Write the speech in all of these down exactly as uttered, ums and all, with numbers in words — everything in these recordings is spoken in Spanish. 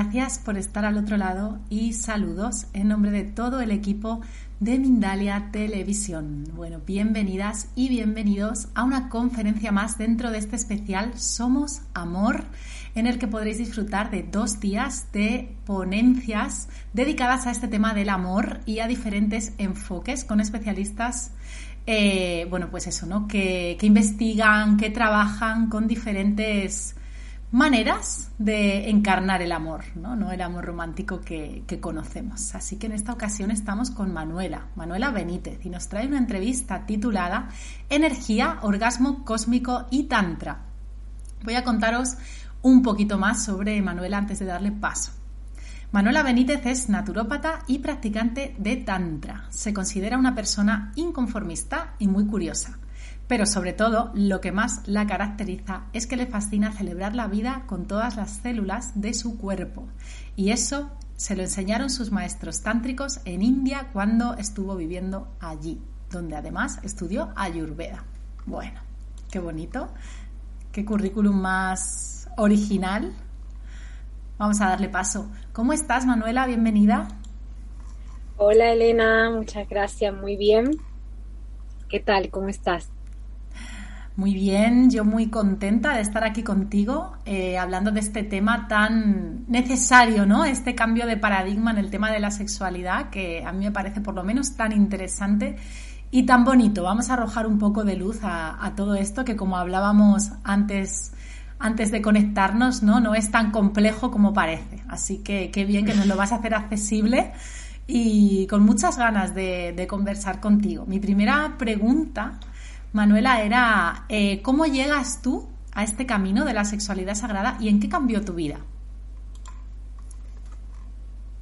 Gracias por estar al otro lado y saludos en nombre de todo el equipo de Mindalia Televisión. Bueno, bienvenidas y bienvenidos a una conferencia más dentro de este especial Somos Amor, en el que podréis disfrutar de dos días de ponencias dedicadas a este tema del amor y a diferentes enfoques con especialistas. Eh, bueno, pues eso, ¿no? Que, que investigan, que trabajan con diferentes maneras de encarnar el amor, ¿no? No el amor romántico que, que conocemos. Así que en esta ocasión estamos con Manuela, Manuela Benítez, y nos trae una entrevista titulada Energía, Orgasmo Cósmico y Tantra. Voy a contaros un poquito más sobre Manuela antes de darle paso. Manuela Benítez es naturópata y practicante de Tantra. Se considera una persona inconformista y muy curiosa. Pero sobre todo, lo que más la caracteriza es que le fascina celebrar la vida con todas las células de su cuerpo. Y eso se lo enseñaron sus maestros tántricos en India cuando estuvo viviendo allí, donde además estudió Ayurveda. Bueno, qué bonito, qué currículum más original. Vamos a darle paso. ¿Cómo estás, Manuela? Bienvenida. Hola, Elena. Muchas gracias. Muy bien. ¿Qué tal? ¿Cómo estás? Muy bien, yo muy contenta de estar aquí contigo, eh, hablando de este tema tan necesario, ¿no? Este cambio de paradigma en el tema de la sexualidad, que a mí me parece por lo menos tan interesante y tan bonito. Vamos a arrojar un poco de luz a, a todo esto, que como hablábamos antes, antes de conectarnos, ¿no? No es tan complejo como parece. Así que qué bien que nos lo vas a hacer accesible y con muchas ganas de, de conversar contigo. Mi primera pregunta, Manuela, era eh, ¿cómo llegas tú a este camino de la sexualidad sagrada y en qué cambió tu vida?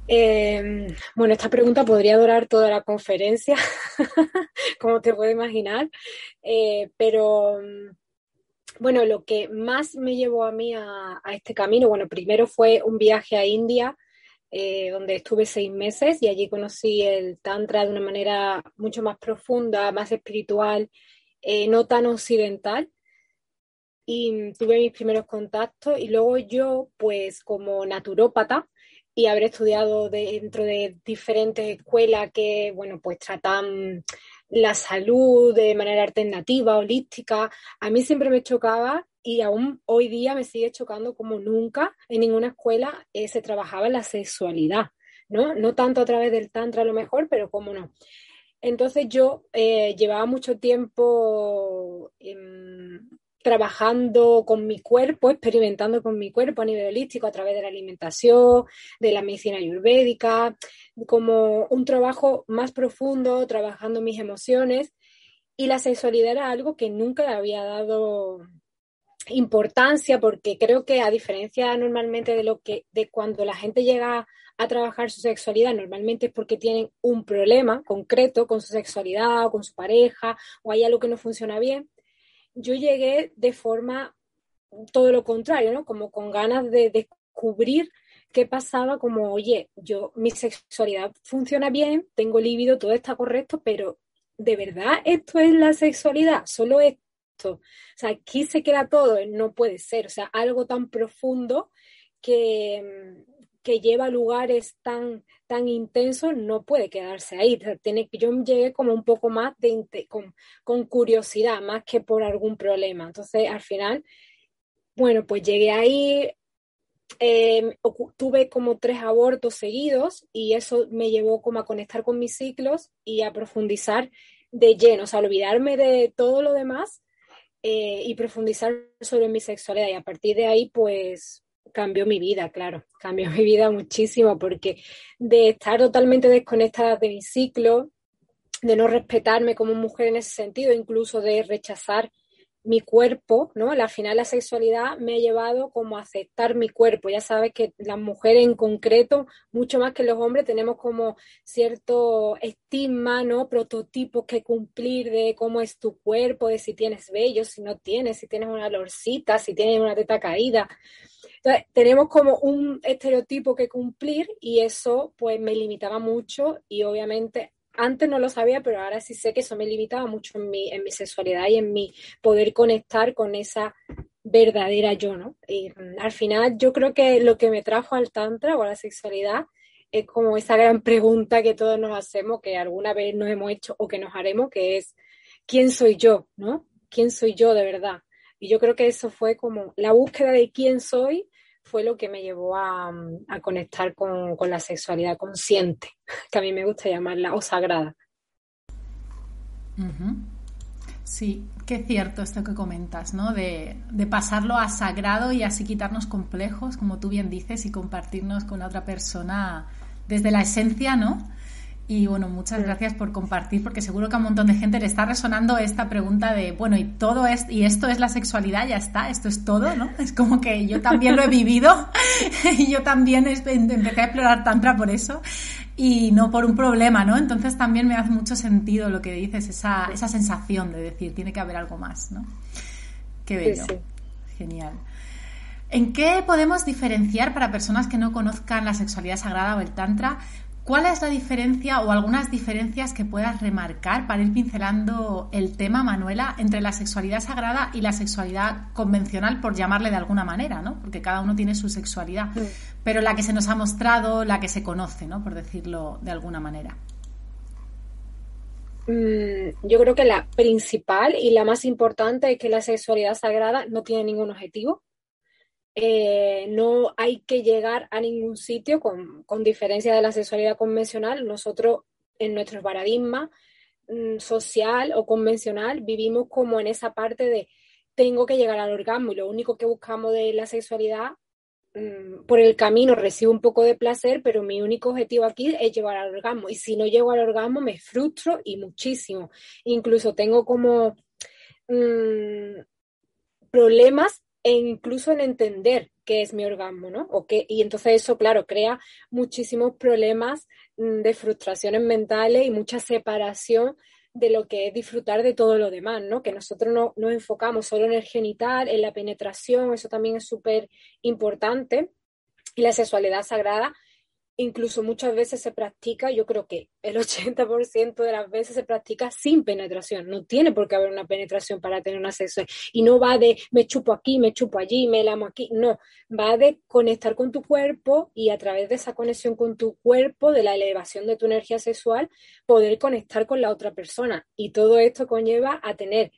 Eh, bueno, esta pregunta podría durar toda la conferencia, como te puedes imaginar, eh, pero bueno, lo que más me llevó a mí a, a este camino, bueno, primero fue un viaje a India, Eh, donde estuve seis meses y allí conocí el Tantra de una manera mucho más profunda, más espiritual, eh, no tan occidental, y tuve mis primeros contactos. Y luego yo, pues como naturópata y haber estudiado dentro de diferentes escuelas que, bueno, pues tratan la salud de manera alternativa, holística, a mí siempre me chocaba, y aún hoy día me sigue chocando como nunca, en ninguna escuela eh, se trabajaba la sexualidad, ¿no? No tanto a través del tantra a lo mejor, pero cómo no. Entonces yo eh, llevaba mucho tiempo eh, trabajando con mi cuerpo, experimentando con mi cuerpo a nivel holístico, a través de la alimentación, de la medicina ayurvédica, como un trabajo más profundo, trabajando mis emociones, y la sexualidad era algo que nunca le había dado importancia, porque creo que a diferencia normalmente de lo que de cuando la gente llega a trabajar su sexualidad, normalmente es porque tienen un problema concreto con su sexualidad o con su pareja, o hay algo que no funciona bien. Yo llegué de forma todo lo contrario, ¿no? Como con ganas de descubrir qué pasaba, como oye, yo mi sexualidad funciona bien, tengo libido, todo está correcto, pero ¿de verdad esto es la sexualidad? Solo es O sea, aquí se queda todo, no puede ser, o sea, algo tan profundo que, que lleva a lugares tan, tan intensos, no puede quedarse ahí. O sea, tiene, yo llegué como un poco más de, con, con curiosidad, más que por algún problema. Entonces, al final, bueno, pues llegué ahí, eh, tuve como tres abortos seguidos y eso me llevó como a conectar con mis ciclos y a profundizar de lleno, o sea, olvidarme de todo lo demás. Eh, y profundizar sobre mi sexualidad, y a partir de ahí pues cambió mi vida, claro, cambió mi vida muchísimo, porque de estar totalmente desconectada de mi ciclo, de no respetarme como mujer en ese sentido, incluso de rechazar mi cuerpo, ¿no? Al final la sexualidad me ha llevado como a aceptar mi cuerpo. Ya sabes que las mujeres en concreto, mucho más que los hombres, tenemos como cierto estigma, ¿no? Prototipos que cumplir de cómo es tu cuerpo, de si tienes vellos, si no tienes, si tienes una lorcita, si tienes una teta caída. Entonces, tenemos como un estereotipo que cumplir y eso pues me limitaba mucho, y obviamente antes no lo sabía, pero ahora sí sé que eso me limitaba mucho en mi, en mi sexualidad y en mi poder conectar con esa verdadera yo, ¿no? Y al final yo creo que lo que me trajo al tantra o a la sexualidad es como esa gran pregunta que todos nos hacemos, que alguna vez nos hemos hecho o que nos haremos, que es ¿quién soy yo?, ¿no? ¿Quién soy yo de verdad? Y yo creo que eso fue como la búsqueda de quién soy, fue lo que me llevó a, a conectar con, con la sexualidad consciente, que a mí me gusta llamarla, o sagrada. Uh-huh. Sí, qué cierto esto que comentas, ¿no? De, de pasarlo a sagrado y así quitarnos complejos, como tú bien dices, y compartirnos con la otra persona desde la esencia, ¿no? Y bueno, muchas gracias por compartir, porque seguro que a un montón de gente le está resonando esta pregunta de, bueno, y todo es, y esto es la sexualidad, ya está, esto es todo, ¿no? Es como que yo también lo he vivido y yo también empecé a explorar tantra por eso y no por un problema, ¿no? Entonces también me hace mucho sentido lo que dices, esa, esa sensación de decir, tiene que haber algo más, ¿no? Qué bello, sí, sí. Genial. ¿En qué podemos diferenciar para personas que no conozcan la sexualidad sagrada o el tantra? ¿Cuál es la diferencia o algunas diferencias que puedas remarcar para ir pincelando el tema, Manuela, entre la sexualidad sagrada y la sexualidad convencional, por llamarle de alguna manera, ¿no? Porque cada uno tiene su sexualidad, sí. Pero la que se nos ha mostrado, la que se conoce, ¿no? Por decirlo de alguna manera. Mm, yo creo que la principal y la más importante es que la sexualidad sagrada no tiene ningún objetivo. Eh, no hay que llegar a ningún sitio, con, con diferencia de la sexualidad convencional. Nosotros, en nuestro paradigma mm, social o convencional, vivimos como en esa parte de tengo que llegar al orgasmo, y lo único que buscamos de la sexualidad, mm, por el camino recibo un poco de placer, pero mi único objetivo aquí es llegar al orgasmo, y si no llego al orgasmo me frustro y muchísimo. Incluso tengo como mm, problemas e incluso en entender qué es mi orgasmo, ¿no? O qué, y entonces eso, claro, crea muchísimos problemas de frustraciones mentales y mucha separación de lo que es disfrutar de todo lo demás, ¿no? Que nosotros no nos enfocamos solo en el genital, en la penetración, eso también es súper importante. Y la sexualidad sagrada incluso muchas veces se practica, yo creo que el ochenta por ciento de las veces se practica sin penetración. No tiene por qué haber una penetración para tener una sexualidad. Y no va de me chupo aquí, me chupo allí, me lamo aquí. No, va de conectar con tu cuerpo y a través de esa conexión con tu cuerpo, de la elevación de tu energía sexual, poder conectar con la otra persona. Y todo esto conlleva a tener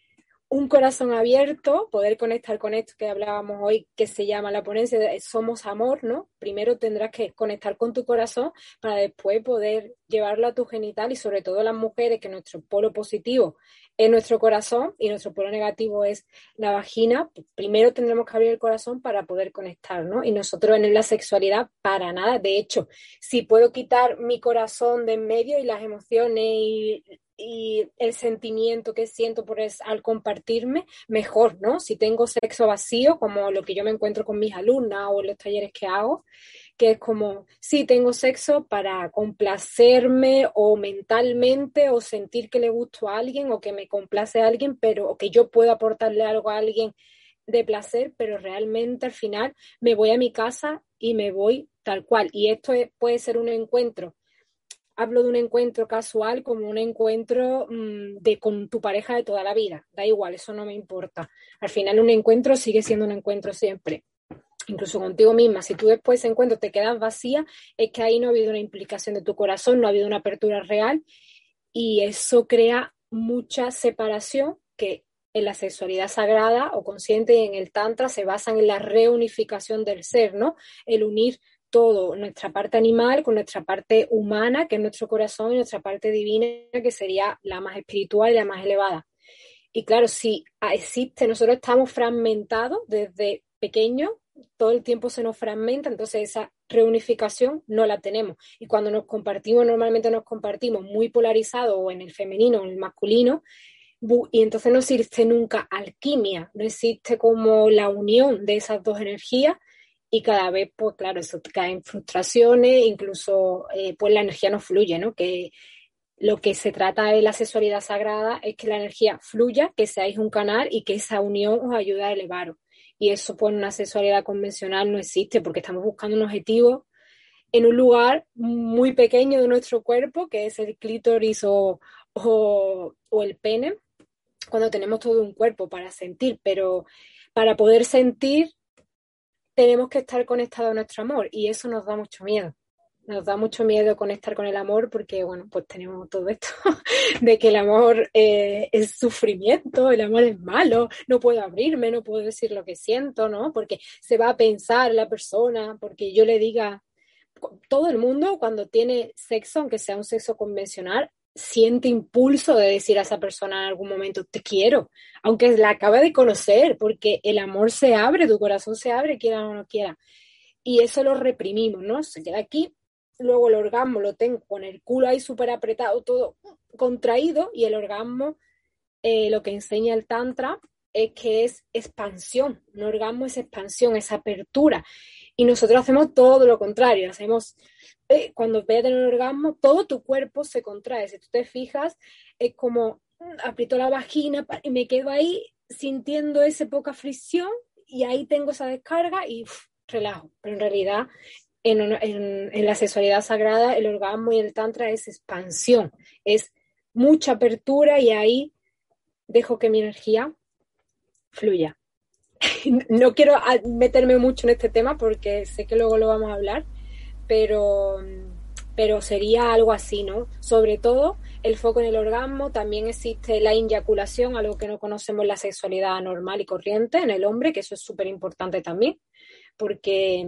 un corazón abierto, poder conectar con esto que hablábamos hoy, que se llama la ponencia de Somos Amor, ¿no? Primero tendrás que conectar con tu corazón para después poder llevarlo a tu genital, y sobre todo las mujeres, que nuestro polo positivo es nuestro corazón y nuestro polo negativo es la vagina. Primero tendremos que abrir el corazón para poder conectar, ¿no? Y nosotros en la sexualidad, para nada. De hecho, si puedo quitar mi corazón de en medio y las emociones y... y el sentimiento que siento por es, al compartirme, mejor, ¿no? Si tengo sexo vacío, como lo que yo me encuentro con mis alumnas o en los talleres que hago, que es como, sí, tengo sexo para complacerme o mentalmente, o sentir que le gusto a alguien o que me complace a alguien, pero o que yo puedo aportarle algo a alguien de placer, pero realmente al final me voy a mi casa y me voy tal cual. Y esto es, puede ser un encuentro. Hablo de un encuentro casual como un encuentro mmm, de, con tu pareja de toda la vida. Da igual, eso no me importa. Al final un encuentro sigue siendo un encuentro siempre. Incluso contigo misma. Si tú después de ese encuentro te quedas vacía, es que ahí no ha habido una implicación de tu corazón, no ha habido una apertura real. Y eso crea mucha separación que en la sexualidad sagrada o consciente y en el tantra se basan en la reunificación del ser, ¿no? El unir todo, nuestra parte animal con nuestra parte humana, que es nuestro corazón, y nuestra parte divina, que sería la más espiritual y la más elevada. Y claro, si existe, nosotros estamos fragmentados desde pequeños, todo el tiempo se nos fragmenta, entonces esa reunificación no la tenemos. Y cuando nos compartimos, normalmente nos compartimos muy polarizados, o en el femenino o en el masculino, y entonces no existe nunca alquimia, no existe como la unión de esas dos energías. Y cada vez, pues claro, eso cae en frustraciones, incluso eh, pues la energía no fluye, ¿no? Que lo que se trata de la sexualidad sagrada es que la energía fluya, que seáis un canal y que esa unión os ayude a elevaros. Y eso pues en una sexualidad convencional no existe, porque estamos buscando un objetivo en un lugar muy pequeño de nuestro cuerpo, que es el clítoris o, o, o el pene, cuando tenemos todo un cuerpo para sentir, pero... para poder sentir tenemos que estar conectados a nuestro amor, y eso nos da mucho miedo. Nos da mucho miedo conectar con el amor porque, bueno, pues tenemos todo esto de que el amor eh, es sufrimiento, el amor es malo, no puedo abrirme, no puedo decir lo que siento, ¿no? Porque se va a pensar la persona, porque yo le diga... Todo el mundo cuando tiene sexo, aunque sea un sexo convencional, siente impulso de decir a esa persona en algún momento, te quiero, aunque la acaba de conocer, porque el amor se abre, tu corazón se abre, quiera o no quiera. Y eso lo reprimimos, ¿no? Se queda aquí. Luego el orgasmo lo tengo con el culo ahí súper apretado, todo contraído, y el orgasmo, eh, lo que enseña el Tantra es que es expansión. Un orgasmo es expansión, es apertura. Y nosotros hacemos todo lo contrario. Hacemos, eh, cuando voy a tener un orgasmo, todo tu cuerpo se contrae. Si tú te fijas, es como aprieto la vagina y me quedo ahí sintiendo esa poca fricción, y ahí tengo esa descarga y uf, relajo. Pero en realidad... En, en, en la sexualidad sagrada, el orgasmo y el tantra es expansión, es mucha apertura, y ahí dejo que mi energía fluya. No quiero meterme mucho en este tema porque sé que luego lo vamos a hablar, pero, pero sería algo así, ¿no? Sobre todo el foco en el orgasmo. También existe la inyaculación, algo que no conocemos en la sexualidad normal y corriente en el hombre, que eso es súper importante también, porque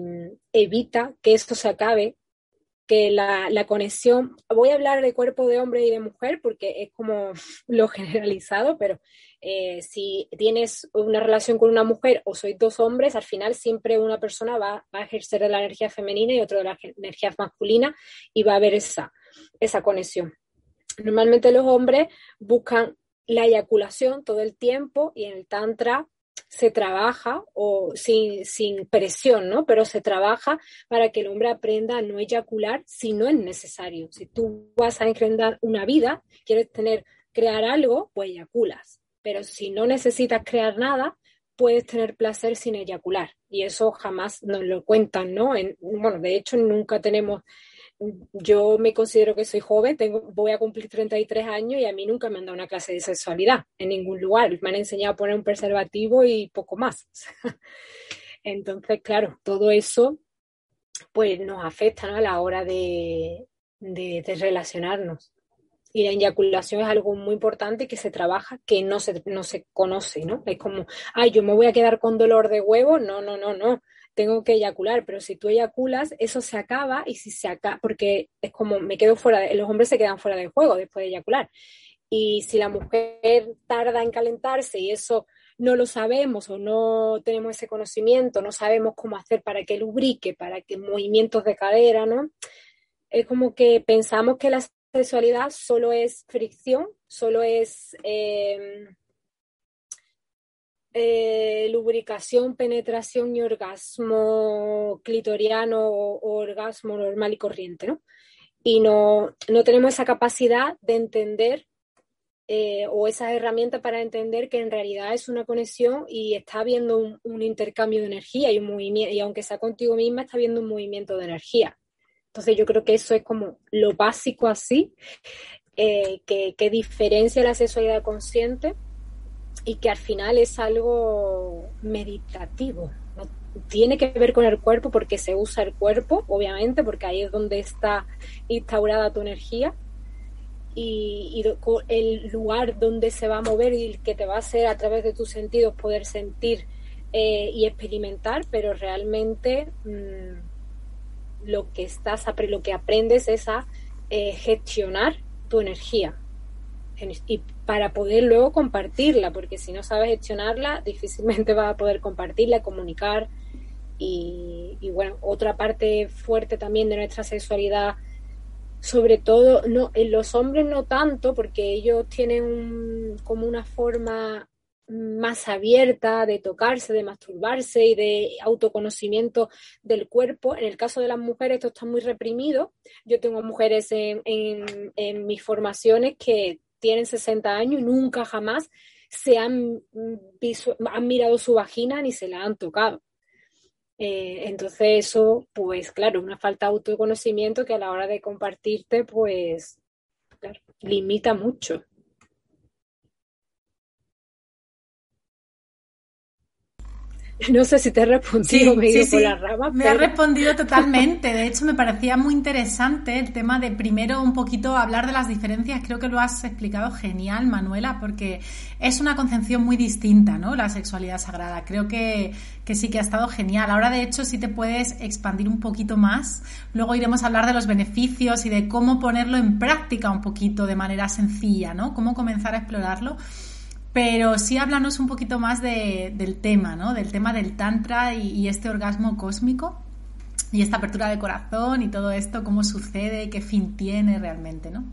evita que esto se acabe, que la, la conexión... Voy a hablar de cuerpo de hombre y de mujer porque es como lo generalizado, pero eh, si tienes una relación con una mujer o sois dos hombres, al final siempre una persona va, va a ejercer de la energía femenina y otro de la energía masculina, y va a haber esa, esa conexión. Normalmente los hombres buscan la eyaculación todo el tiempo, y en el Tantra se trabaja, o sin, sin presión, ¿no? Pero se trabaja para que el hombre aprenda a no eyacular si no es necesario. Si tú vas a engendrar una vida, quieres tener, crear algo, pues eyaculas. Pero si no necesitas crear nada, puedes tener placer sin eyacular. Y eso jamás nos lo cuentan, ¿no? En, bueno, de hecho, nunca tenemos... Yo me considero que soy joven, tengo, voy a cumplir treinta y tres años, y a mí nunca me han dado una clase de sexualidad en ningún lugar. Me han enseñado a poner un preservativo y poco más. Entonces, claro, todo eso pues nos afecta, ¿no?, a la hora de, de, de relacionarnos. Y la eyaculación es algo muy importante que se trabaja, que no se, no se conoce, ¿no? Es como, ay, yo me voy a quedar con dolor de huevo. No, no, no, no. Tengo que eyacular, pero si tú eyaculas, eso se acaba, y si se acaba, porque es como me quedo fuera, de, los hombres se quedan fuera del juego después de eyacular. Y si la mujer tarda en calentarse y eso no lo sabemos, o no tenemos ese conocimiento, no sabemos cómo hacer para que lubrique, para que movimientos de cadera, ¿no? Es como que pensamos que la sexualidad solo es fricción, solo es... Eh, Eh, lubricación, penetración y orgasmo clitoriano o, o orgasmo normal y corriente, ¿no? Y no, no tenemos esa capacidad de entender eh, o esas herramientas para entender que en realidad es una conexión, y está habiendo un, un intercambio de energía y un movimiento, y aunque sea contigo misma, está habiendo un movimiento de energía. Entonces yo creo que eso es como lo básico así, eh, que, que diferencia la sexualidad consciente, y que al final es algo meditativo, ¿no? Tiene que ver con el cuerpo, porque se usa el cuerpo, obviamente, porque ahí es donde está instaurada tu energía, y, y el lugar donde se va a mover, y el que te va a hacer a través de tus sentidos poder sentir eh, y experimentar. Pero realmente mmm, lo que estás lo que aprendes es a eh, gestionar tu energía, y para poder luego compartirla, porque si no sabes gestionarla, difícilmente vas a poder compartirla, comunicar. Y, y bueno, otra parte fuerte también de nuestra sexualidad, sobre todo no en los hombres, no tanto, porque ellos tienen un, como una forma más abierta de tocarse, de masturbarse y de autoconocimiento del cuerpo. En el caso de las mujeres esto está muy reprimido. Yo tengo mujeres en, en, en mis formaciones que tienen sesenta años y nunca jamás se han, visu- han mirado su vagina ni se la han tocado. Eh, entonces eso, pues claro, una falta de autoconocimiento que a la hora de compartirte, pues claro, limita mucho. No sé si te he respondido sí, medio sí, sí. por las ramas. Me pero... has respondido totalmente. De hecho, me parecía muy interesante el tema de primero un poquito hablar de las diferencias. Creo que lo has explicado genial, Manuela, porque es una concepción muy distinta, ¿no? La sexualidad sagrada. Creo que, que sí que ha estado genial. Ahora, de hecho, sí te puedes expandir un poquito más. Luego iremos a hablar de los beneficios y de cómo ponerlo en práctica un poquito de manera sencilla, ¿no? Cómo comenzar a explorarlo. Pero sí, háblanos un poquito más de, del tema, ¿no? Del tema del Tantra y, y este orgasmo cósmico y esta apertura de corazón y todo esto, cómo sucede, qué fin tiene realmente, ¿no?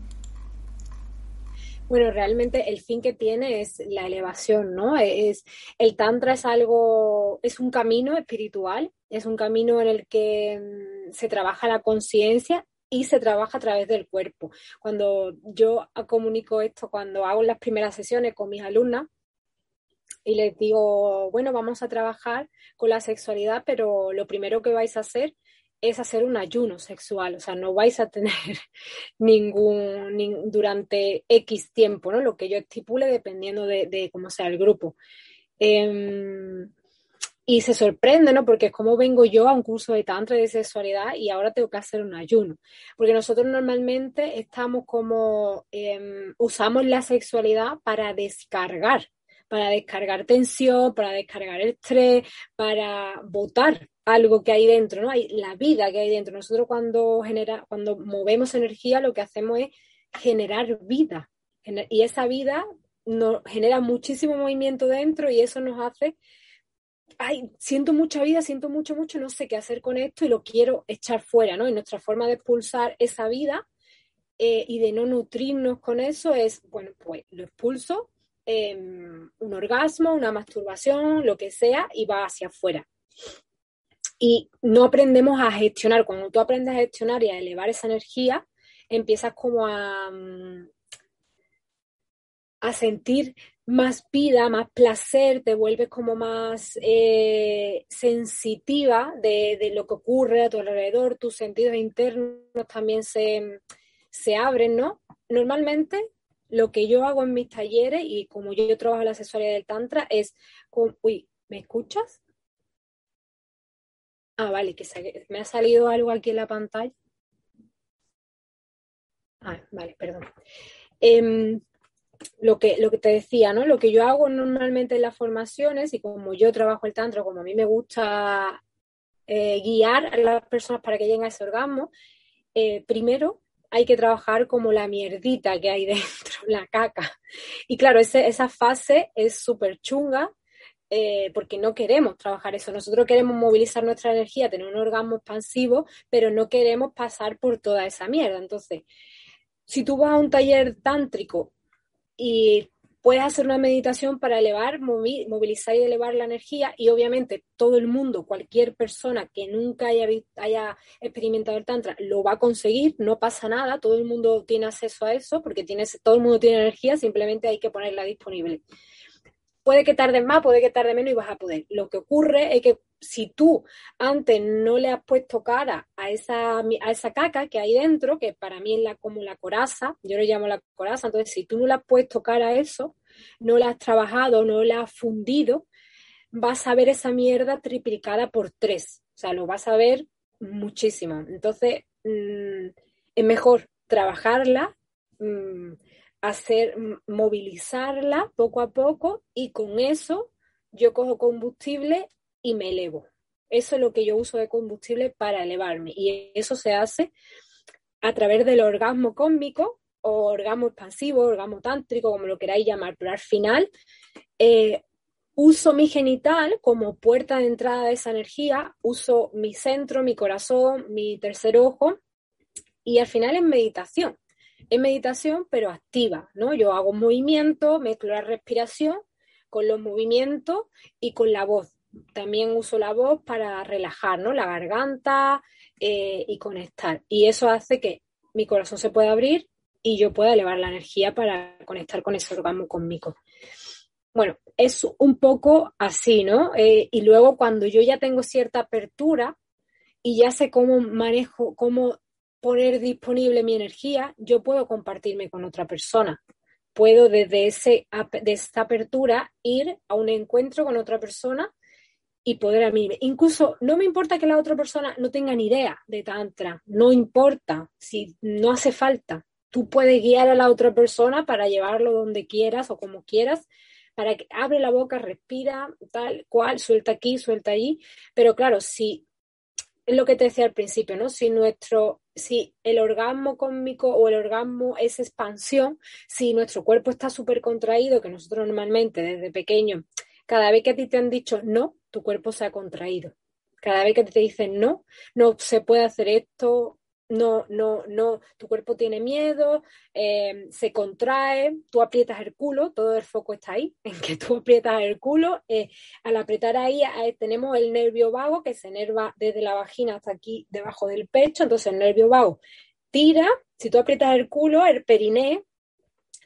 Bueno, realmente el fin que tiene es la elevación, ¿no? Es, el Tantra es algo, es un camino espiritual, es un camino en el que se trabaja la conciencia y se trabaja a través del cuerpo. Cuando yo comunico esto, cuando hago las primeras sesiones con mis alumnas y les digo, bueno, vamos a trabajar con la sexualidad, pero lo primero que vais a hacer es hacer un ayuno sexual, o sea, no vais a tener ningún, ni, durante X tiempo, ¿no? Lo que yo estipule dependiendo de, de cómo sea el grupo. Eh, Y se sorprende, ¿no? Porque es como vengo yo a un curso de tantra y de sexualidad y ahora tengo que hacer un ayuno. Porque nosotros normalmente estamos como, eh, usamos la sexualidad para descargar, para descargar tensión, para descargar estrés, para botar algo que hay dentro, ¿no? Hay la vida que hay dentro. Nosotros cuando, genera, cuando movemos energía lo que hacemos es generar vida. Y esa vida nos genera muchísimo movimiento dentro y eso nos hace... ay, siento mucha vida, siento mucho, mucho, no sé qué hacer con esto y lo quiero echar fuera, ¿no? Y nuestra forma de expulsar esa vida eh, y de no nutrirnos con eso es, bueno, pues lo expulso, eh, un orgasmo, una masturbación, lo que sea, y va hacia afuera. Y no aprendemos a gestionar. Cuando tú aprendes a gestionar y a elevar esa energía, empiezas como a, a sentir... más vida, más placer, te vuelves como más eh, sensitiva de, de lo que ocurre a tu alrededor, tus sentidos internos también se, se abren, ¿no? Normalmente lo que yo hago en mis talleres y como yo, yo trabajo en la sexualidad del tantra es, con, uy, ¿me escuchas? Ah, vale, que sale, me ha salido algo aquí en la pantalla. Ah, vale, perdón. Eh, Lo que, lo que te decía, ¿no? Lo que yo hago normalmente en las formaciones y como yo trabajo el tantra, como a mí me gusta eh, guiar a las personas para que lleguen a ese orgasmo, eh, primero hay que trabajar como la mierdita que hay dentro, la caca. Y claro, ese, esa fase es súper chunga eh, porque no queremos trabajar eso. Nosotros queremos movilizar nuestra energía, tener un orgasmo expansivo, pero no queremos pasar por toda esa mierda. Entonces, si tú vas a un taller tántrico y puedes hacer una meditación para elevar, movilizar y elevar la energía y obviamente todo el mundo, cualquier persona que nunca haya, haya experimentado el tantra lo va a conseguir, no pasa nada, todo el mundo tiene acceso a eso porque tiene, todo el mundo tiene energía, simplemente hay que ponerla disponible. Puede que tardes más, puede que tarde menos y vas a poder. Lo que ocurre es que si tú antes no le has puesto cara a esa, a esa caca que hay dentro, que para mí es la, como la coraza, yo lo llamo la coraza, entonces si tú no le has puesto cara a eso, no la has trabajado, no la has fundido, vas a ver esa mierda triplicada por tres, o sea, lo vas a ver muchísimo. Entonces mmm, es mejor trabajarla, mmm, hacer, movilizarla poco a poco y con eso yo cojo combustible y me elevo. Eso es lo que yo uso de combustible para elevarme y eso se hace a través del orgasmo cósmico o orgasmo expansivo, orgasmo tántrico, como lo queráis llamar, pero al final eh, uso mi genital como puerta de entrada de esa energía, uso mi centro, mi corazón, mi tercer ojo y al final es meditación. Es meditación pero activa, ¿no? Yo hago movimiento, mezclo la respiración con los movimientos y con la voz. También uso la voz para relajar, ¿no? La garganta eh, y conectar. Y eso hace que mi corazón se pueda abrir y yo pueda elevar la energía para conectar con ese orgasmo cósmico. Bueno, es un poco así, ¿no? Eh, y luego cuando yo ya tengo cierta apertura y ya sé cómo manejo, cómo poner disponible mi energía, yo puedo compartirme con otra persona. Puedo desde ese, de esta apertura ir a un encuentro con otra persona y poder a mí. Incluso no me importa que la otra persona no tenga ni idea de tantra, no importa, si no hace falta. Tú puedes guiar a la otra persona para llevarlo donde quieras o como quieras, para que abre la boca, respira, tal cual, suelta aquí, suelta allí. Pero claro, si es lo que te decía al principio, ¿no? Si nuestro, si el orgasmo cósmico o el orgasmo es expansión, si nuestro cuerpo está súper contraído, que nosotros normalmente desde pequeño, cada vez que a ti te han dicho no, tu cuerpo se ha contraído. Cada vez que te dicen no, no se puede hacer esto, no, no, no, tu cuerpo tiene miedo, eh, se contrae, tú aprietas el culo, todo el foco está ahí, en que tú aprietas el culo, eh, al apretar ahí eh, tenemos el nervio vago que se enerva desde la vagina hasta aquí debajo del pecho, entonces el nervio vago tira, si tú aprietas el culo, el periné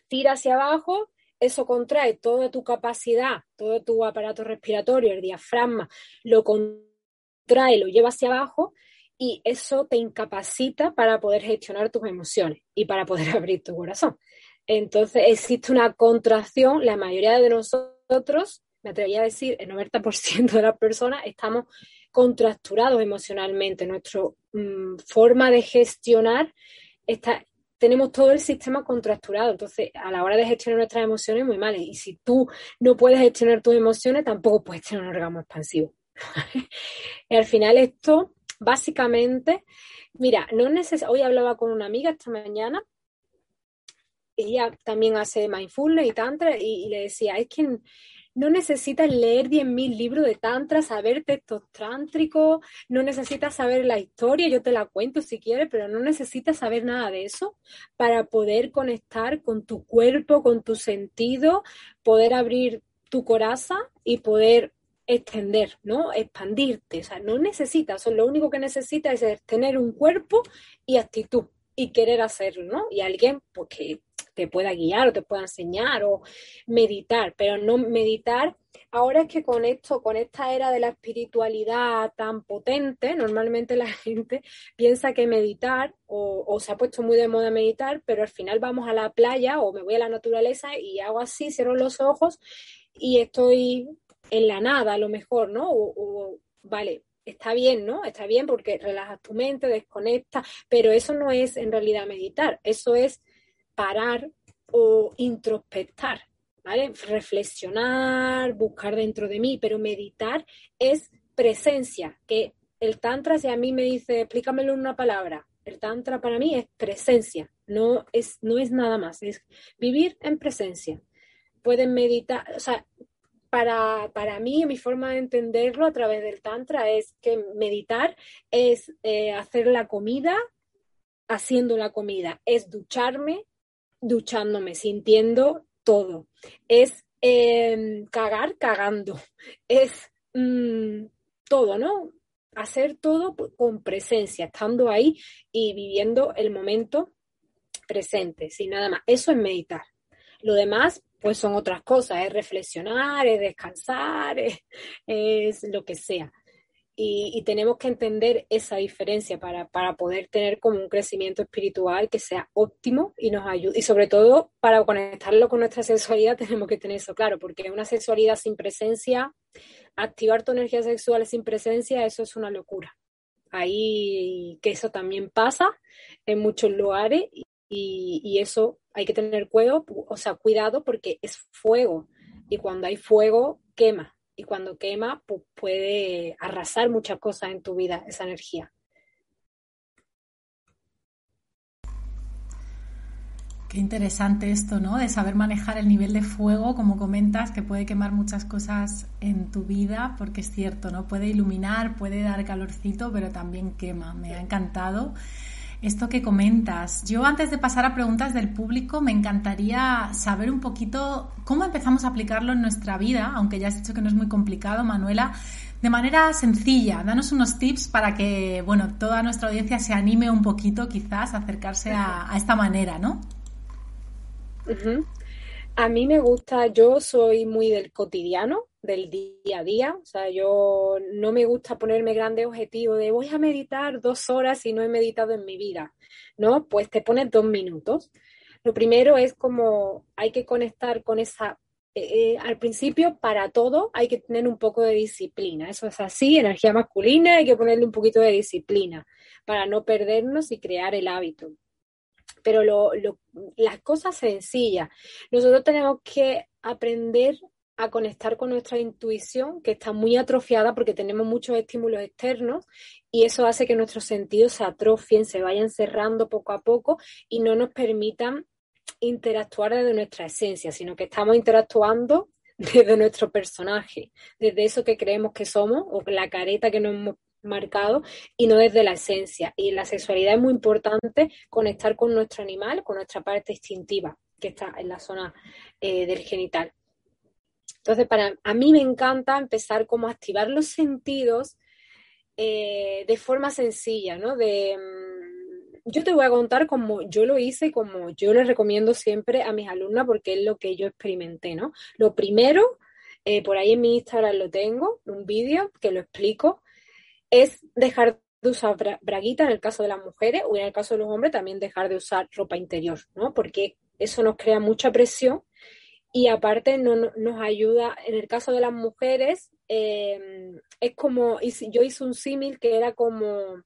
tira hacia abajo, eso contrae toda tu capacidad, todo tu aparato respiratorio, el diafragma, lo contrae, lo lleva hacia abajo. Y eso te incapacita para poder gestionar tus emociones y para poder abrir tu corazón. Entonces existe una contracción, la mayoría de nosotros, me atrevería a decir, el noventa por ciento de las personas estamos contracturados emocionalmente. Nuestra mmm, forma de gestionar, está, tenemos todo el sistema contracturado. Entonces a la hora de gestionar nuestras emociones muy mal. Y si tú no puedes gestionar tus emociones, tampoco puedes tener un orgasmo expansivo. Y al final esto... Básicamente, mira, no neces- hoy hablaba con una amiga esta mañana, ella también hace mindfulness y tantra, y, y le decía, es que no necesitas leer diez mil libros de tantra, saber textos tántricos, no necesitas saber la historia, yo te la cuento si quieres, pero no necesitas saber nada de eso para poder conectar con tu cuerpo, con tu sentido, poder abrir tu coraza y poder... extender, ¿no? Expandirte, o sea, no necesitas, o sea, lo único que necesitas es tener un cuerpo y actitud y querer hacerlo, ¿no? Y alguien pues, que te pueda guiar o te pueda enseñar o meditar, pero no meditar, ahora es que con esto, con esta era de la espiritualidad tan potente, normalmente la gente piensa que meditar o, o se ha puesto muy de moda meditar, pero al final vamos a la playa o me voy a la naturaleza y hago así, cierro los ojos y estoy... en la nada a lo mejor, ¿no? O, o, vale, está bien, ¿no? Está bien porque relajas tu mente, desconectas, pero eso no es en realidad meditar, eso es parar o introspectar, ¿vale? Reflexionar, buscar dentro de mí, pero meditar es presencia, que el tantra si a mí me dice, explícamelo en una palabra, el tantra para mí es presencia, no es, no es nada más, es vivir en presencia. Pueden meditar, o sea... Para, para mí, mi forma de entenderlo a través del tantra es que meditar es eh, hacer la comida haciendo la comida, es ducharme duchándome, sintiendo todo, es eh, cagar cagando, es mmm, todo, ¿no? Hacer todo con presencia, estando ahí y viviendo el momento presente, sin nada más. Eso es meditar. Lo demás... pues son otras cosas, es reflexionar, es descansar, es, es lo que sea. Y, y tenemos que entender esa diferencia para, para poder tener como un crecimiento espiritual que sea óptimo y nos ayude. Y sobre todo, para conectarlo con nuestra sexualidad tenemos que tener eso claro, porque una sexualidad sin presencia, activar tu energía sexual sin presencia, eso es una locura. Ahí que eso también pasa en muchos lugares y, y eso... hay que tener cuidado, o sea, cuidado porque es fuego y cuando hay fuego quema y cuando quema pues puede arrasar muchas cosas en tu vida esa energía. Qué interesante esto, ¿no? De saber manejar el nivel de fuego, como comentas, que puede quemar muchas cosas en tu vida, porque es cierto, ¿no? Puede iluminar, puede dar calorcito, pero también quema. Me ha encantado. Esto que comentas, yo antes de pasar a preguntas del público me encantaría saber un poquito cómo empezamos a aplicarlo en nuestra vida, aunque ya has dicho que no es muy complicado, Manuela, de manera sencilla. Danos unos tips para que, bueno, toda nuestra audiencia se anime un poquito quizás a acercarse a, a esta manera, ¿no? Uh-huh. A mí me gusta, yo soy muy del cotidiano, del día a día, o sea, yo no me gusta ponerme grandes objetivos de voy a meditar dos horas si no he meditado en mi vida, ¿no? Pues te pones dos minutos. Lo primero es como hay que conectar con esa eh, al principio para todo hay que tener un poco de disciplina, eso es así, energía masculina hay que ponerle un poquito de disciplina para no perdernos y crear el hábito. Pero lo, lo, las cosas sencillas, nosotros tenemos que aprender a conectar con nuestra intuición, que está muy atrofiada porque tenemos muchos estímulos externos y eso hace que nuestros sentidos se atrofien, se vayan cerrando poco a poco y no nos permitan interactuar desde nuestra esencia, sino que estamos interactuando desde nuestro personaje, desde eso que creemos que somos o la careta que nos hemos marcado y no desde la esencia. Y en la sexualidad es muy importante conectar con nuestro animal, con nuestra parte instintiva que está en la zona eh, del genital. Entonces, para a mí me encanta empezar como a activar los sentidos eh, de forma sencilla, ¿no? De, yo te voy a contar como yo lo hice, como yo les recomiendo siempre a mis alumnas porque es lo que yo experimenté, ¿no? Lo primero, eh, por ahí en mi Instagram lo tengo, un vídeo que lo explico, es dejar de usar bra- braguita en el caso de las mujeres o en el caso de los hombres también dejar de usar ropa interior, ¿no? Porque eso nos crea mucha presión y aparte no, no, nos ayuda, en el caso de las mujeres, eh, es como, yo hice un símil que era como,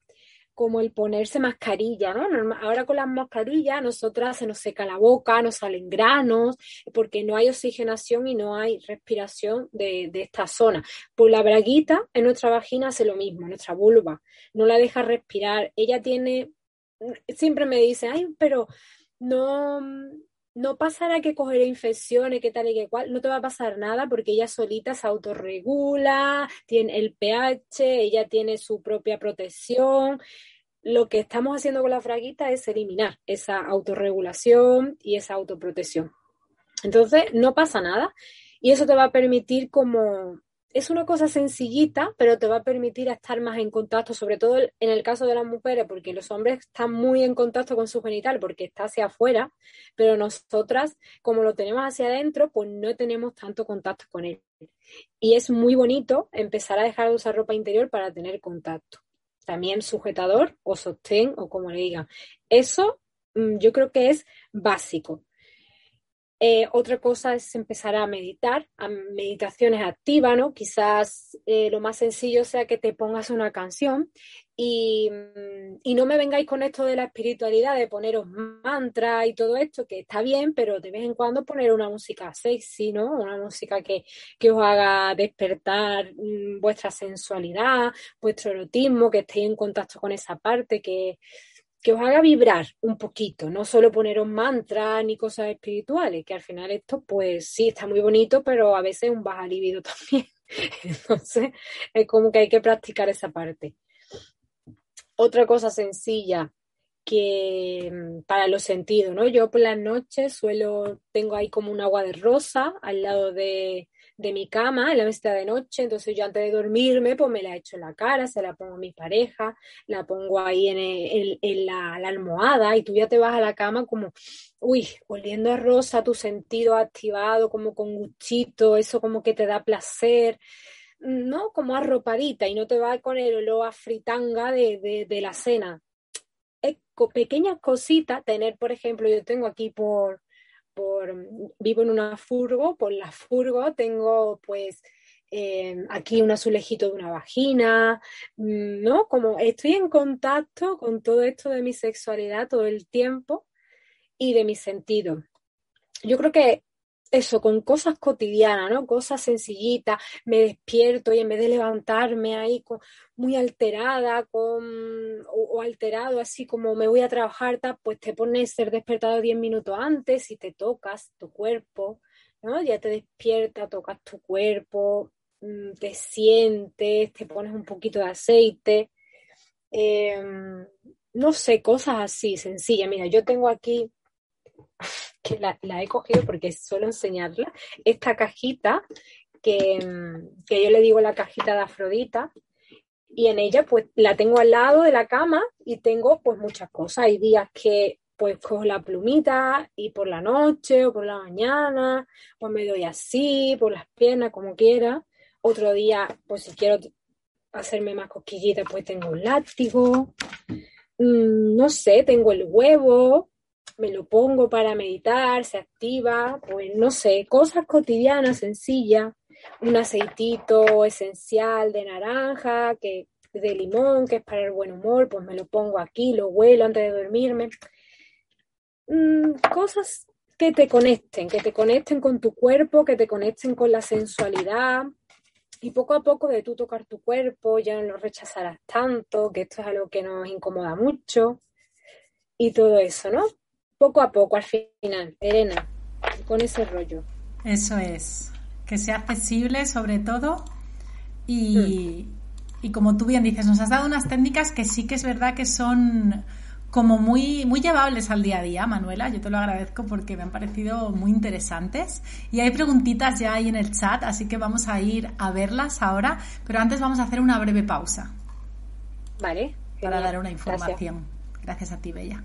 como el ponerse mascarilla, ¿no? Normal, ahora con las mascarillas a nosotras se nos seca la boca, nos salen granos, porque no hay oxigenación y no hay respiración de, de esta zona. Pues la braguita en nuestra vagina hace lo mismo, nuestra vulva, no la deja respirar. Ella tiene, siempre me dice, ay, pero no... no pasará que cogeré infecciones, que tal y que cual, no te va a pasar nada porque ella solita se autorregula, tiene el pH, ella tiene su propia protección. Lo que estamos haciendo con la braguita es eliminar esa autorregulación y esa autoprotección. Entonces no pasa nada y eso te va a permitir como... Es una cosa sencillita, pero te va a permitir estar más en contacto, sobre todo en el caso de las mujeres, porque los hombres están muy en contacto con su genital, porque está hacia afuera, pero nosotras, como lo tenemos hacia adentro, pues no tenemos tanto contacto con él. Y es muy bonito empezar a dejar de usar ropa interior para tener contacto. También sujetador o sostén o como le digan. Eso yo creo que es básico. Eh, otra cosa es empezar a meditar, a meditaciones activas, ¿no? Quizás eh, lo más sencillo sea que te pongas una canción y, y no me vengáis con esto de la espiritualidad, de poneros mantras y todo esto, que está bien, pero de vez en cuando poner una música sexy, ¿no? Una música que, que os haga despertar mm, vuestra sensualidad, vuestro erotismo, que estéis en contacto con esa parte, que... que os haga vibrar un poquito, no solo poneros mantras ni cosas espirituales, que al final esto, pues sí, está muy bonito, pero a veces un baja libido también. Entonces, es como que hay que practicar esa parte. Otra cosa sencilla que para los sentidos, ¿no? Yo por las noches suelo, tengo ahí como un agua de rosa al lado de... de mi cama, en la mesita de noche, entonces yo antes de dormirme, pues me la echo en la cara, se la pongo a mi pareja, la pongo ahí en, el, en, en la, la almohada y tú ya te vas a la cama como, uy, oliendo a rosa, tu sentido activado, como con gustito, eso como que te da placer, ¿no? Como arropadita y no te va con el olor a fritanga de, de, de la cena. Es, co- pequeñas cositas, tener, por ejemplo, yo tengo aquí por... Por, vivo en una furgo, por la furgo tengo pues eh, aquí un azulejito de una vagina, ¿no? Como estoy en contacto con todo esto de mi sexualidad todo el tiempo y de mis sentidos. Yo creo que eso, con cosas cotidianas, ¿no? Cosas sencillitas, me despierto y en vez de levantarme ahí con, muy alterada con, o, o alterado, así como me voy a trabajar, pues te pones el despertador diez minutos antes y te tocas tu cuerpo, ¿no? Ya te despierta, tocas tu cuerpo, te sientes, te pones un poquito de aceite, eh, no sé, cosas así, sencillas. Mira, yo tengo aquí... que la, la he cogido porque suelo enseñarla, esta cajita que, que yo le digo la cajita de Afrodita y en ella pues la tengo al lado de la cama y tengo pues muchas cosas, hay días que pues cojo la plumita y por la noche o por la mañana pues me doy así, por las piernas como quiera, otro día pues si quiero hacerme más cosquillitas pues tengo un látigo, mm, no sé, tengo el huevo. me lo pongo para meditar, se activa, pues no sé, cosas cotidianas, sencillas, un aceitito esencial de naranja, que, de limón, que es para el buen humor, pues me lo pongo aquí, lo huelo antes de dormirme. Mm, cosas que te conecten, que te conecten con tu cuerpo, que te conecten con la sensualidad, y poco a poco de tú tocar tu cuerpo, ya no lo rechazarás tanto, que esto es algo que nos incomoda mucho, y todo eso, ¿no? Poco a poco, al final, Elena, con ese rollo. Eso es, que sea accesible sobre todo, y, mm. y como tú bien dices, nos has dado unas técnicas que sí que es verdad que son como muy, muy llevables al día a día, Manuela. Yo te lo agradezco porque me han parecido muy interesantes. Y hay preguntitas ya ahí en el chat, así que vamos a ir a verlas ahora. Pero antes vamos a hacer una breve pausa. Vale. Para genial. Dar una información. Gracias. Gracias a ti, Bella.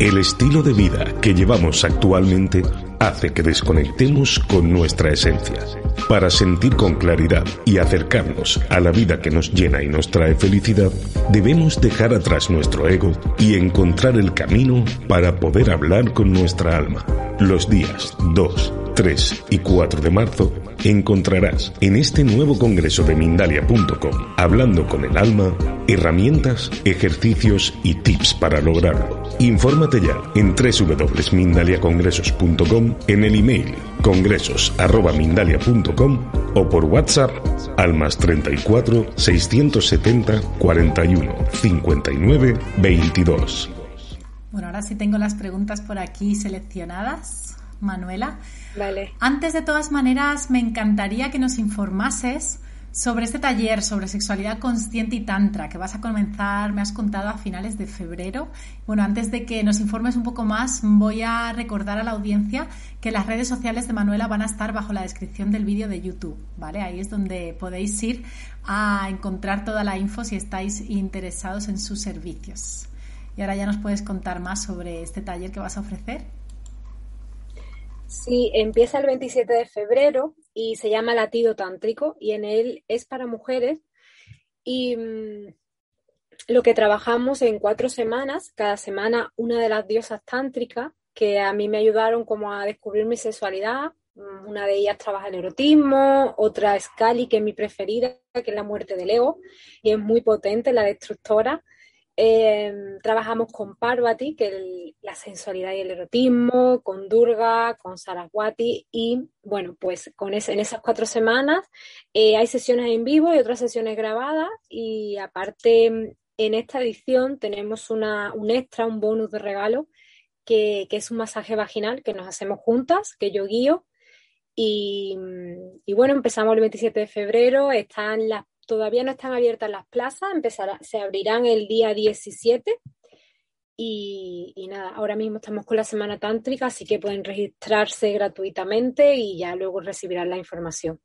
El estilo de vida que llevamos actualmente hace que desconectemos con nuestra esencia. Para sentir con claridad y acercarnos a la vida que nos llena y nos trae felicidad, debemos dejar atrás nuestro ego y encontrar el camino para poder hablar con nuestra alma. Los días dos, tres y cuatro de marzo encontrarás en este nuevo congreso de Mindalia punto com, Hablando con el Alma, herramientas, ejercicios y tips para lograrlo. Infórmate ya en doble u doble u doble u punto mindalia congresos punto com, en el email congresos arroba mindalia punto com o por WhatsApp al más treinta y cuatro, seiscientos setenta, cuarenta y uno, cincuenta y nueve, veintidós. Bueno, ahora sí tengo las preguntas por aquí seleccionadas, Manuela. Vale. Antes, de todas maneras, me encantaría que nos informases sobre este taller sobre sexualidad consciente y tantra que vas a comenzar, me has contado, a finales de febrero. Bueno, antes de que nos informes un poco más, voy a recordar a la audiencia que las redes sociales de Manuela van a estar bajo la descripción del vídeo de YouTube, ¿vale? Ahí es donde podéis ir a encontrar toda la info si estáis interesados en sus servicios. Y ahora ya nos puedes contar más sobre este taller que vas a ofrecer. Sí, empieza el veintisiete de febrero y se llama Latido Tántrico, y en él es para mujeres, y mmm, lo que trabajamos en cuatro semanas, cada semana una de las diosas tántricas que a mí me ayudaron como a descubrir mi sexualidad. Una de ellas trabaja el erotismo, otra es Kali, que es mi preferida, que es la muerte del ego y es muy potente, la destructora. Eh, trabajamos con Parvati, que el, la sensualidad y el erotismo, con Durga, con Saraswati, y bueno, pues con ese, en esas cuatro semanas eh, hay sesiones en vivo y otras sesiones grabadas, y aparte en esta edición tenemos una, un extra, un bonus de regalo que, que es un masaje vaginal que nos hacemos juntas, que yo guío, y, y bueno, empezamos el veintisiete de febrero. Están las Todavía no están abiertas las plazas, empezará, se abrirán el día diecisiete, y, y nada, ahora mismo estamos con la semana tántrica, así que pueden registrarse gratuitamente y ya luego recibirán la información.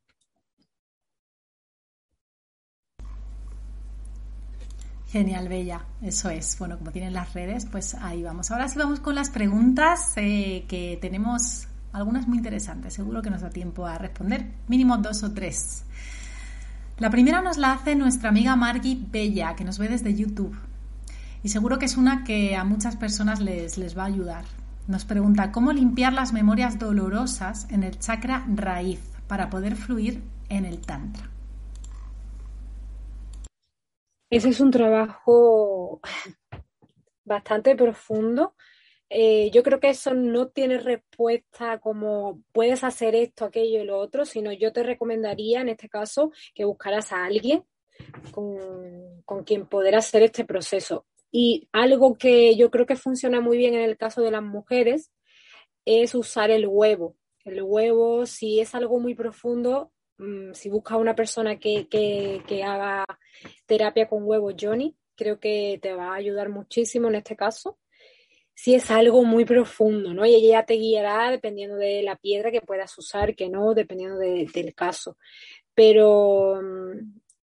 Genial, Bella, eso es. Bueno, como tienen las redes, pues ahí vamos. Ahora sí vamos con las preguntas eh, que tenemos, algunas muy interesantes, seguro que nos da tiempo a responder, mínimo dos o tres. La primera nos la hace nuestra amiga Margui Bella, que nos ve desde YouTube. Y seguro que es una que a muchas personas les, les va a ayudar. Nos pregunta, ¿cómo limpiar las memorias dolorosas en el chakra raíz para poder fluir en el tantra? Ese es un trabajo bastante profundo. Eh, yo creo que eso no tiene respuesta como puedes hacer esto, aquello y lo otro, sino yo te recomendaría en este caso que buscaras a alguien con, con quien poder hacer este proceso. Y algo que yo creo que funciona muy bien en el caso de las mujeres es usar el huevo. El huevo, si es algo muy profundo, mmm, si buscas una persona que, que, que haga terapia con huevo Johnny, creo que te va a ayudar muchísimo en este caso. Si es algo muy profundo, ¿no? Y ella ya te guiará dependiendo de la piedra que puedas usar, que no, dependiendo de, del caso. Pero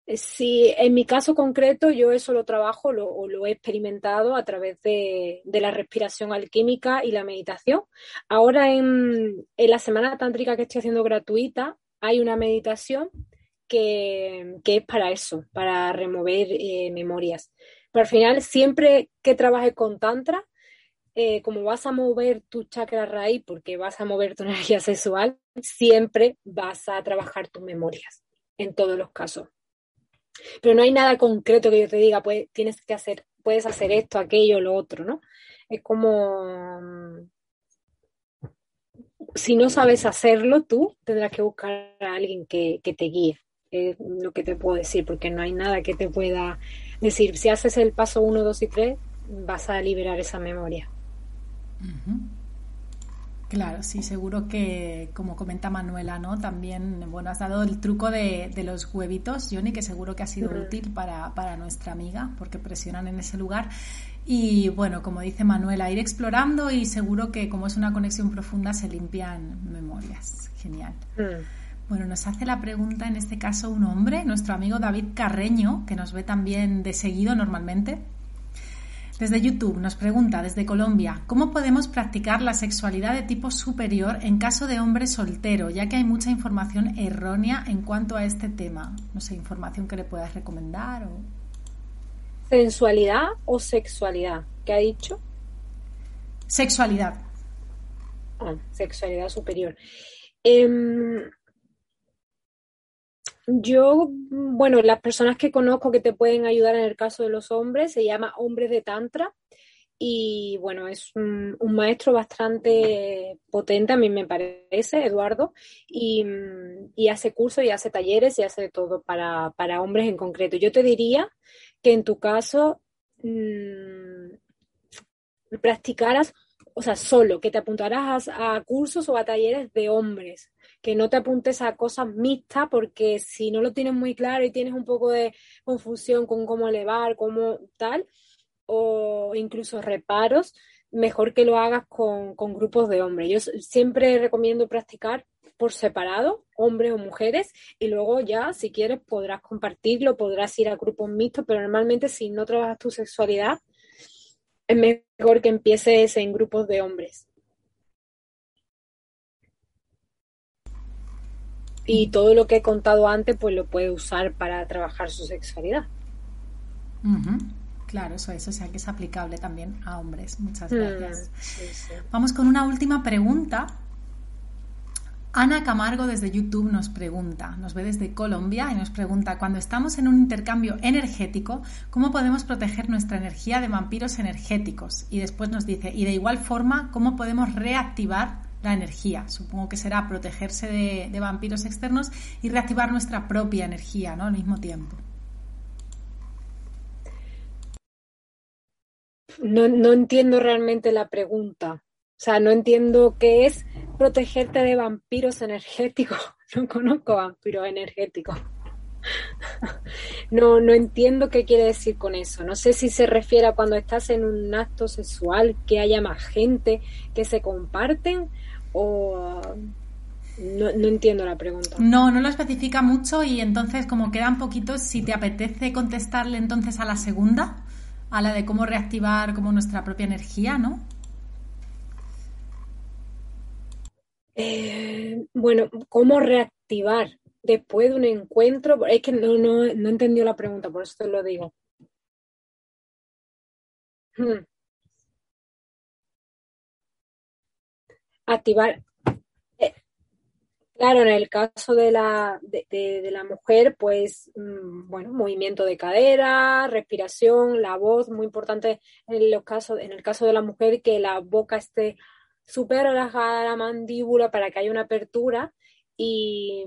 si en mi caso concreto yo eso lo trabajo lo, o lo he experimentado a través de, de la respiración alquímica y la meditación. Ahora en, en la semana tántrica que estoy haciendo gratuita hay una meditación que, que es para eso, para remover eh, memorias. Pero al final siempre que trabaje con tantra, eh, como vas a mover tu chakra raíz, porque vas a mover tu energía sexual, siempre vas a trabajar tus memorias, en todos los casos. Pero no hay nada concreto que yo te diga, pues tienes que hacer, puedes hacer esto, aquello, lo otro, ¿no? Es como... Si no sabes hacerlo, tú tendrás que buscar a alguien que, que te guíe. Es lo que te puedo decir, porque no hay nada que te pueda decir. Si haces el paso uno, dos y tres, vas a liberar esa memoria. Uh-huh. Claro, sí, seguro que, como comenta Manuela, ¿no? También, bueno, has dado el truco de, de los huevitos, Johnny, que seguro que ha sido uh-huh. útil para, para nuestra amiga, porque presionan en ese lugar. Y bueno, como dice Manuela, ir explorando y seguro que como es una conexión profunda se limpian memorias. Genial. Mm. Bueno, nos hace la pregunta en este caso un hombre, nuestro amigo David Carreño, que nos ve también de seguido normalmente. Desde YouTube nos pregunta, desde Colombia, ¿cómo podemos practicar la sexualidad de tipo superior en caso de hombre soltero? Ya que hay mucha información errónea en cuanto a este tema. No sé, información que le puedas recomendar o... ¿Sensualidad o sexualidad? ¿Qué ha dicho? Sexualidad. Ah, sexualidad superior. Eh, yo, bueno, las personas que conozco que te pueden ayudar en el caso de los hombres, se llama Hombres de Tantra y, bueno, es un, un maestro bastante potente, a mí me parece, Eduardo, y, y hace cursos y hace talleres y hace de todo para, para hombres en concreto. Yo te diría... que en tu caso mmm, practicaras, o sea, solo, que te apuntaras a, a cursos o a talleres de hombres, que no te apuntes a cosas mixtas, porque si no lo tienes muy claro y tienes un poco de confusión con cómo elevar, cómo tal, o incluso reparos, mejor que lo hagas con, con grupos de hombres. Yo siempre recomiendo practicar por separado, hombres o mujeres, y luego ya, si quieres, podrás compartirlo, podrás ir a grupos mixtos, pero normalmente si no trabajas tu sexualidad, es mejor que empieces en grupos de hombres. Y todo lo que he contado antes, pues lo puede usar para trabajar su sexualidad. Uh-huh. Claro, eso es, o sea que es aplicable también a hombres. Muchas gracias. Mm, sí, sí. Vamos con una última pregunta. Ana Camargo desde YouTube nos pregunta, nos ve desde Colombia y nos pregunta, cuando estamos en un intercambio energético, ¿cómo podemos proteger nuestra energía de vampiros energéticos? Y después nos dice, y de igual forma, ¿cómo podemos reactivar la energía? Supongo que será protegerse de, de vampiros externos y reactivar nuestra propia energía, ¿no? Al mismo tiempo. No, no entiendo realmente la pregunta. O sea, no entiendo qué es protegerte de vampiros energéticos. No conozco vampiros energéticos. No, no entiendo qué quiere decir con eso. No sé si se refiere a cuando estás en un acto sexual, que haya más gente que se comparten o... No, no entiendo la pregunta. No, no lo especifica mucho y entonces como quedan poquitos, si te apetece contestarle entonces a la segunda, a la de cómo reactivar como nuestra propia energía, ¿no? Eh, bueno, ¿cómo reactivar después de un encuentro? Es que no, no, no entendió la pregunta, por eso te lo digo. Hmm. Activar. Eh, claro, en el caso de la, de, de, de la mujer, pues, mmm, bueno, movimiento de cadera, respiración, la voz, muy importante en los casos, en el caso de la mujer, que la boca esté... súper relajada la mandíbula para que haya una apertura y,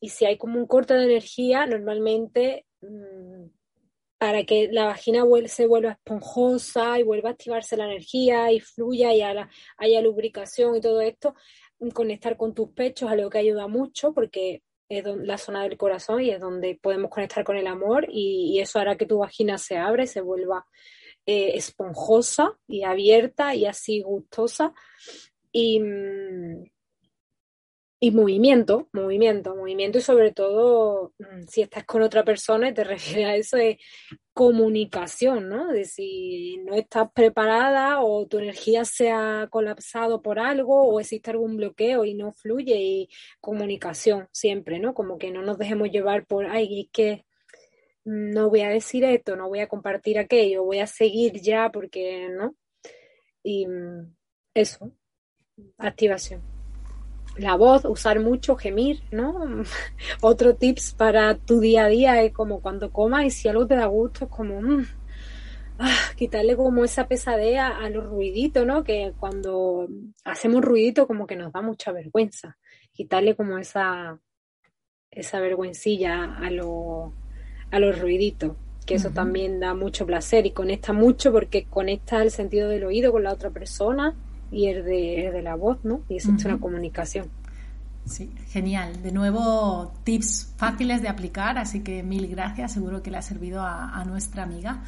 y si hay como un corte de energía, normalmente para que la vagina se vuelva esponjosa y vuelva a activarse la energía y fluya y haya, haya lubricación y todo esto, conectar con tus pechos, algo que ayuda mucho porque es la zona del corazón y es donde podemos conectar con el amor y, y eso hará que tu vagina se abra y se vuelva Eh, esponjosa y abierta y así gustosa y, y movimiento, movimiento, movimiento y sobre todo si estás con otra persona y te refieres a eso es comunicación, ¿no? De si no estás preparada o tu energía se ha colapsado por algo o existe algún bloqueo y no fluye y comunicación siempre, ¿no? Como que no nos dejemos llevar por, ay, es que no voy a decir esto, no voy a compartir aquello, voy a seguir ya porque, ¿no? Y eso, activación. La voz, usar mucho, gemir, ¿no? Otro tips para tu día a día es como cuando comas y si algo te da gusto es como... Mmm, ah, quitarle como esa pesadea a los ruiditos, ¿no? Que cuando hacemos ruidito como que nos da mucha vergüenza. Quitarle como esa esa vergüencilla a, lo, a los ruiditos, que eso uh-huh. también da mucho placer y conecta mucho porque conecta el sentido del oído con la otra persona y el de, el de la voz, ¿no? Y existe uh-huh. una comunicación. Sí, genial. De nuevo, tips fáciles de aplicar, así que mil gracias, seguro que le ha servido a, a nuestra amiga.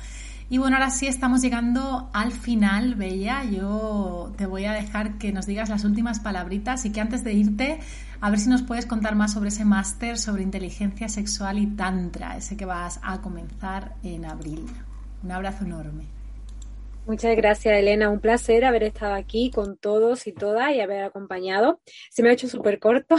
Y bueno, ahora sí estamos llegando al final, Bella. Yo te voy a dejar que nos digas las últimas palabritas y que antes de irte, a ver si nos puedes contar más sobre ese máster sobre inteligencia sexual y tantra, ese que vas a comenzar en abril. Un abrazo enorme. Muchas gracias, Elena. Un placer haber estado aquí con todos y todas y haber acompañado. Se me ha hecho súper corto.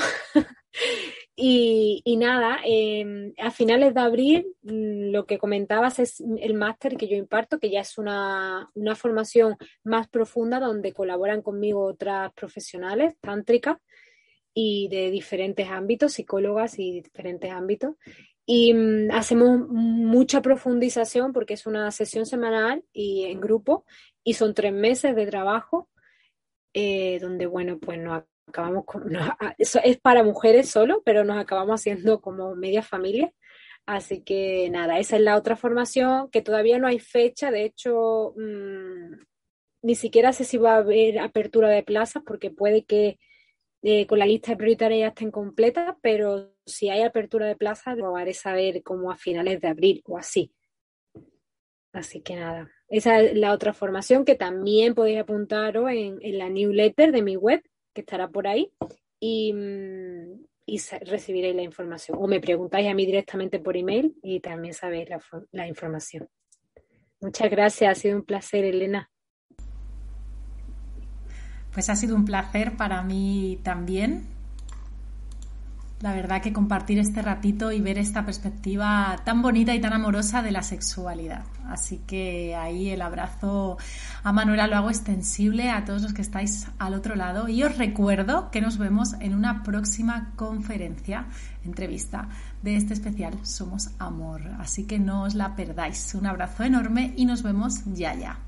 Y, y nada, eh, a finales de abril lo que comentabas es el máster que yo imparto, que ya es una, una formación más profunda donde colaboran conmigo otras profesionales tántricas y de diferentes ámbitos, psicólogas y diferentes ámbitos. Y mm, hacemos mucha profundización porque es una sesión semanal y en grupo y son tres meses de trabajo eh, donde, bueno, pues nos acabamos con, no, eso es para mujeres solo, pero nos acabamos haciendo como media familia, así que nada, esa es la otra formación que todavía no hay fecha, de hecho mmm, ni siquiera sé si va a haber apertura de plazas porque puede que eh, con la lista prioritaria ya estén completas, pero si hay apertura de plazas lo haré saber como a finales de abril o así, así que nada, esa es la otra formación que también podéis apuntaros en, en la newsletter de mi web que estará por ahí y, y recibiréis la información o me preguntáis a mí directamente por email y también sabéis la, la información. Muchas gracias, ha sido un placer, Elena. Pues ha sido un placer para mí también, la verdad que compartir este ratito y ver esta perspectiva tan bonita y tan amorosa de la sexualidad. Así que ahí el abrazo a Manuela lo hago extensible a todos los que estáis al otro lado y os recuerdo que nos vemos en una próxima conferencia, entrevista de este especial Somos Amor. Así que no os la perdáis. Un abrazo enorme y nos vemos ya ya.